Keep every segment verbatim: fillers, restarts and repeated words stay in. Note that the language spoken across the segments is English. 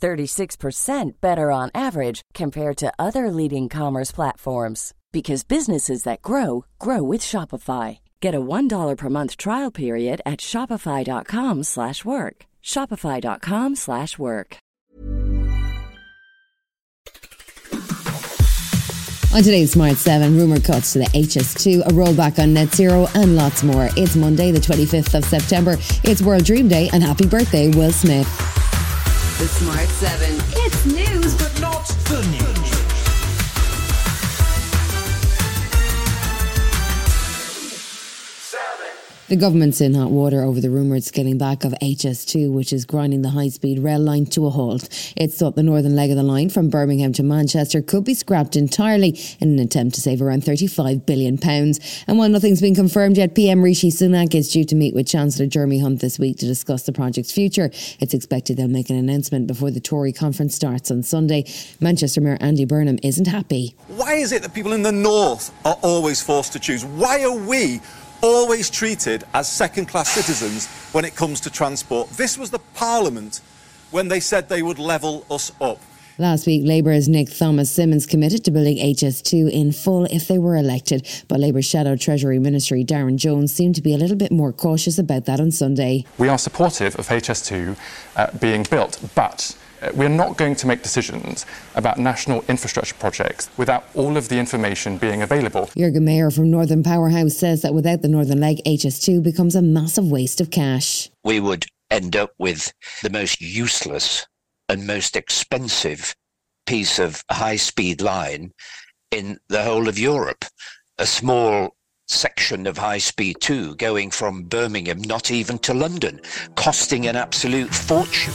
thirty-six percent better on average compared to other leading commerce platforms. Because businesses that grow, grow with Shopify. Get a one dollar per month trial period at shopify.com slash work. Shopify.com slash work. On today's Smart seven, rumour cuts to the H S two, a rollback on net zero and lots more. It's Monday the twenty-fifth of September. It's World Dream Day and happy birthday, Will Smith. The Smart seven. It's news, but not the news. Seven. The government's in hot water over the rumoured scaling back of H S two, which is grinding the high-speed rail line to a halt. It's thought the northern leg of the line from Birmingham to Manchester could be scrapped entirely in an attempt to save around thirty-five billion pounds. And while nothing's been confirmed yet, P M Rishi Sunak is due to meet with Chancellor Jeremy Hunt this week to discuss the project's future. It's expected they'll make an announcement before the Tory conference starts on Sunday. Manchester Mayor Andy Burnham isn't happy. Why is it that people in the north are always forced to choose? Why are we always treated as second-class citizens when it comes to transport? This was the Parliament when they said they would level us up. Last week, Labour's Nick Thomas-Simmons committed to building H S two in full if they were elected, but Labour's Shadow Treasury Ministry Darren Jones seemed to be a little bit more cautious about that on Sunday. We are supportive of H S two uh, being built, but we're not going to make decisions about national infrastructure projects without all of the information being available. Jürgen Mayer from Northern Powerhouse says that without the Northern Leg, H S two becomes a massive waste of cash. We would end up with the most useless and most expensive piece of high-speed line in the whole of Europe. A small section of high-speed two going from Birmingham, not even to London, costing an absolute fortune.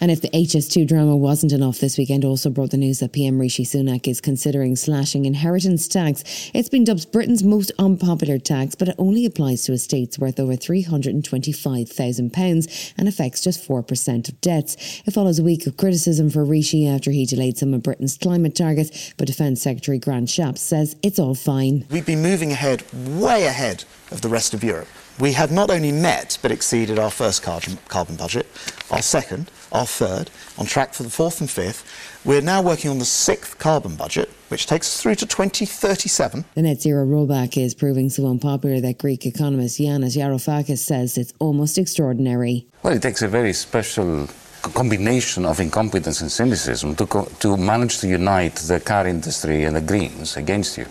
And if the H S two drama wasn't enough, this weekend also brought the news that P M Rishi Sunak is considering slashing inheritance tax. It's been dubbed Britain's most unpopular tax, but it only applies to estates worth over three hundred twenty-five thousand pounds and affects just four percent of debts. It follows a week of criticism for Rishi after he delayed some of Britain's climate targets, but Defence Secretary Grant Shapps says it's all fine. We've been moving ahead, way ahead of the rest of Europe. We have not only met but exceeded our first carbon budget, our second, our third, on track for the fourth and fifth. We're now working on the sixth carbon budget, which takes us through to twenty thirty-seven. The net zero rollback is proving so unpopular that Greek economist Yanis Varoufakis says it's almost extraordinary. Well, it takes a very special combination of incompetence and cynicism to, co- to manage to unite the car industry and the Greens against you.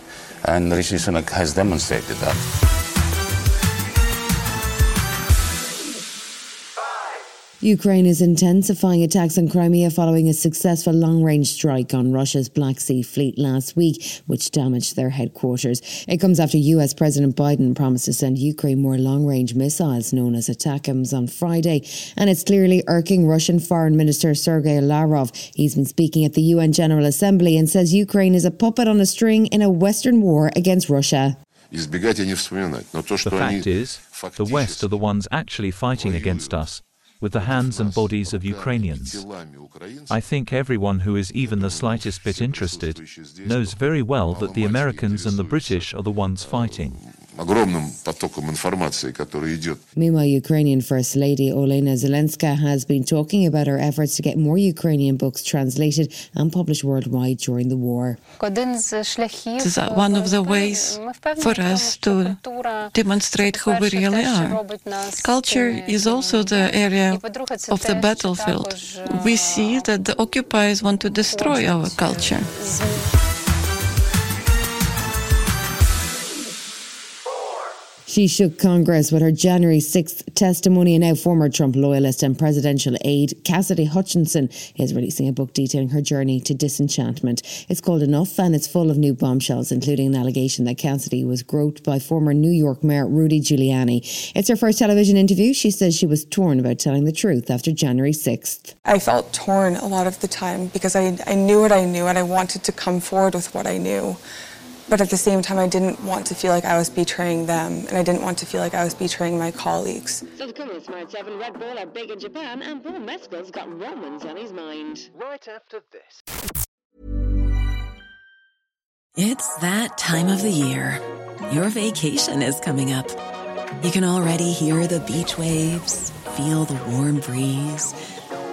And Rishi Sunak has demonstrated that. Ukraine is intensifying attacks on Crimea following a successful long-range strike on Russia's Black Sea Fleet last week, which damaged their headquarters. It comes after U S President Biden promised to send Ukraine more long-range missiles known as ATACMS on Friday. And it's clearly irking Russian Foreign Minister Sergey Lavrov. He's been speaking at the U N General Assembly and says Ukraine is a puppet on a string in a Western war against Russia. The fact is, the West are the ones actually fighting against us, with the hands and bodies of Ukrainians. I think everyone who is even the slightest bit interested knows very well that the Americans and the British are the ones fighting. Meanwhile, Ukrainian First Lady Olena Zelenska has been talking about her efforts to get more Ukrainian books translated and published worldwide during the war. It is one of the ways for us to demonstrate who we really are. Culture is also the area of the battlefield. We see that the occupiers want to destroy our culture. She shook Congress with her January sixth testimony, and now former Trump loyalist and presidential aide Cassidy Hutchinson is releasing a book detailing her journey to disenchantment. It's called Enough, and it's full of new bombshells, including an allegation that Cassidy was groped by former New York Mayor Rudy Giuliani. It's her first television interview. She says she was torn about telling the truth after January sixth. I felt torn a lot of the time because I, I knew what I knew and I wanted to come forward with what I knew. But at the same time, I didn't want to feel like I was betraying them, and I didn't want to feel like I was betraying my colleagues. So the current Smart seven Red Bull are big in Japan, and Paul Mescal's got Romans on his mind. Right after this. It's that time of the year. Your vacation is coming up. You can already hear the beach waves, feel the warm breeze,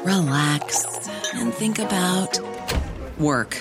relax, and think about work.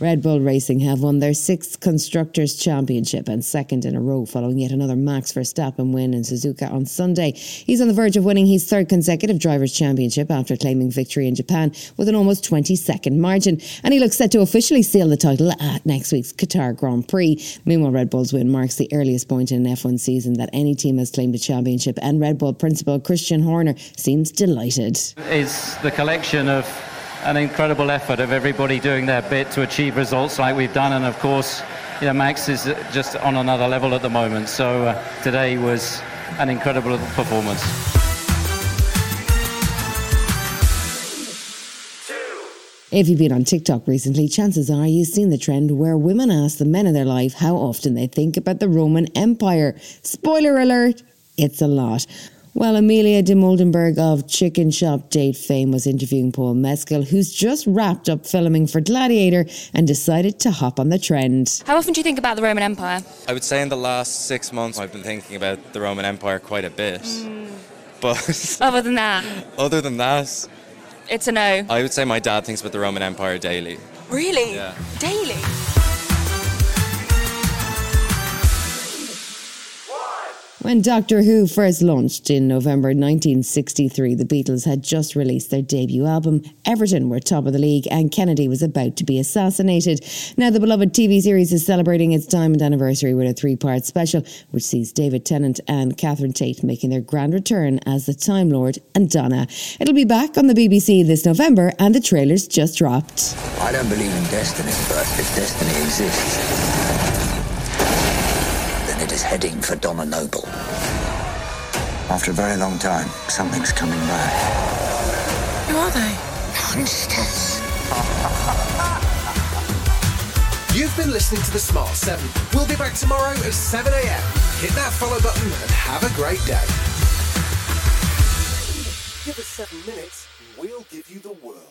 Red Bull Racing have won their sixth Constructors' Championship and second in a row following yet another Max Verstappen win in Suzuka on Sunday. He's on the verge of winning his third consecutive Drivers' Championship after claiming victory in Japan with an almost twenty-second margin. And he looks set to officially seal the title at next week's Qatar Grand Prix. Meanwhile, Red Bull's win marks the earliest point in an F one season that any team has claimed a championship, and Red Bull principal Christian Horner seems delighted. It's the collection of an incredible effort of everybody doing their bit to achieve results like we've done, and of course, you know, Max is just on another level at the moment, so uh, today was an incredible performance. If you've been on TikTok recently, chances are you've seen the trend where women ask the men in their life how often they think about the Roman Empire. Spoiler alert, it's a lot. Well, Amelia Dimoldenberg of Chicken Shop Date fame was interviewing Paul Mescal, who's just wrapped up filming for Gladiator and decided to hop on the trend. How often do you think about the Roman Empire? I would say in the last six months I've been thinking about the Roman Empire quite a bit. Mm. But other than that? Other than that? It's a no. I would say my dad thinks about the Roman Empire daily. Really? Yeah. Daily? When Doctor Who first launched in November nineteen sixty-three, the Beatles had just released their debut album. Everton were top of the league and Kennedy was about to be assassinated. Now the beloved T V series is celebrating its diamond anniversary with a three-part special, which sees David Tennant and Catherine Tate making their grand return as the Time Lord and Donna. It'll be back on the B B C this November, and the trailer's just dropped. I don't believe in destiny, but if destiny exists, is heading for Donna Noble. After a very long time, something's coming back. Who are they? Monsters. You've been listening to the Smart seven. We'll be back tomorrow at seven a.m. Hit that follow button and have a great day. Give us seven minutes, we'll give you the world.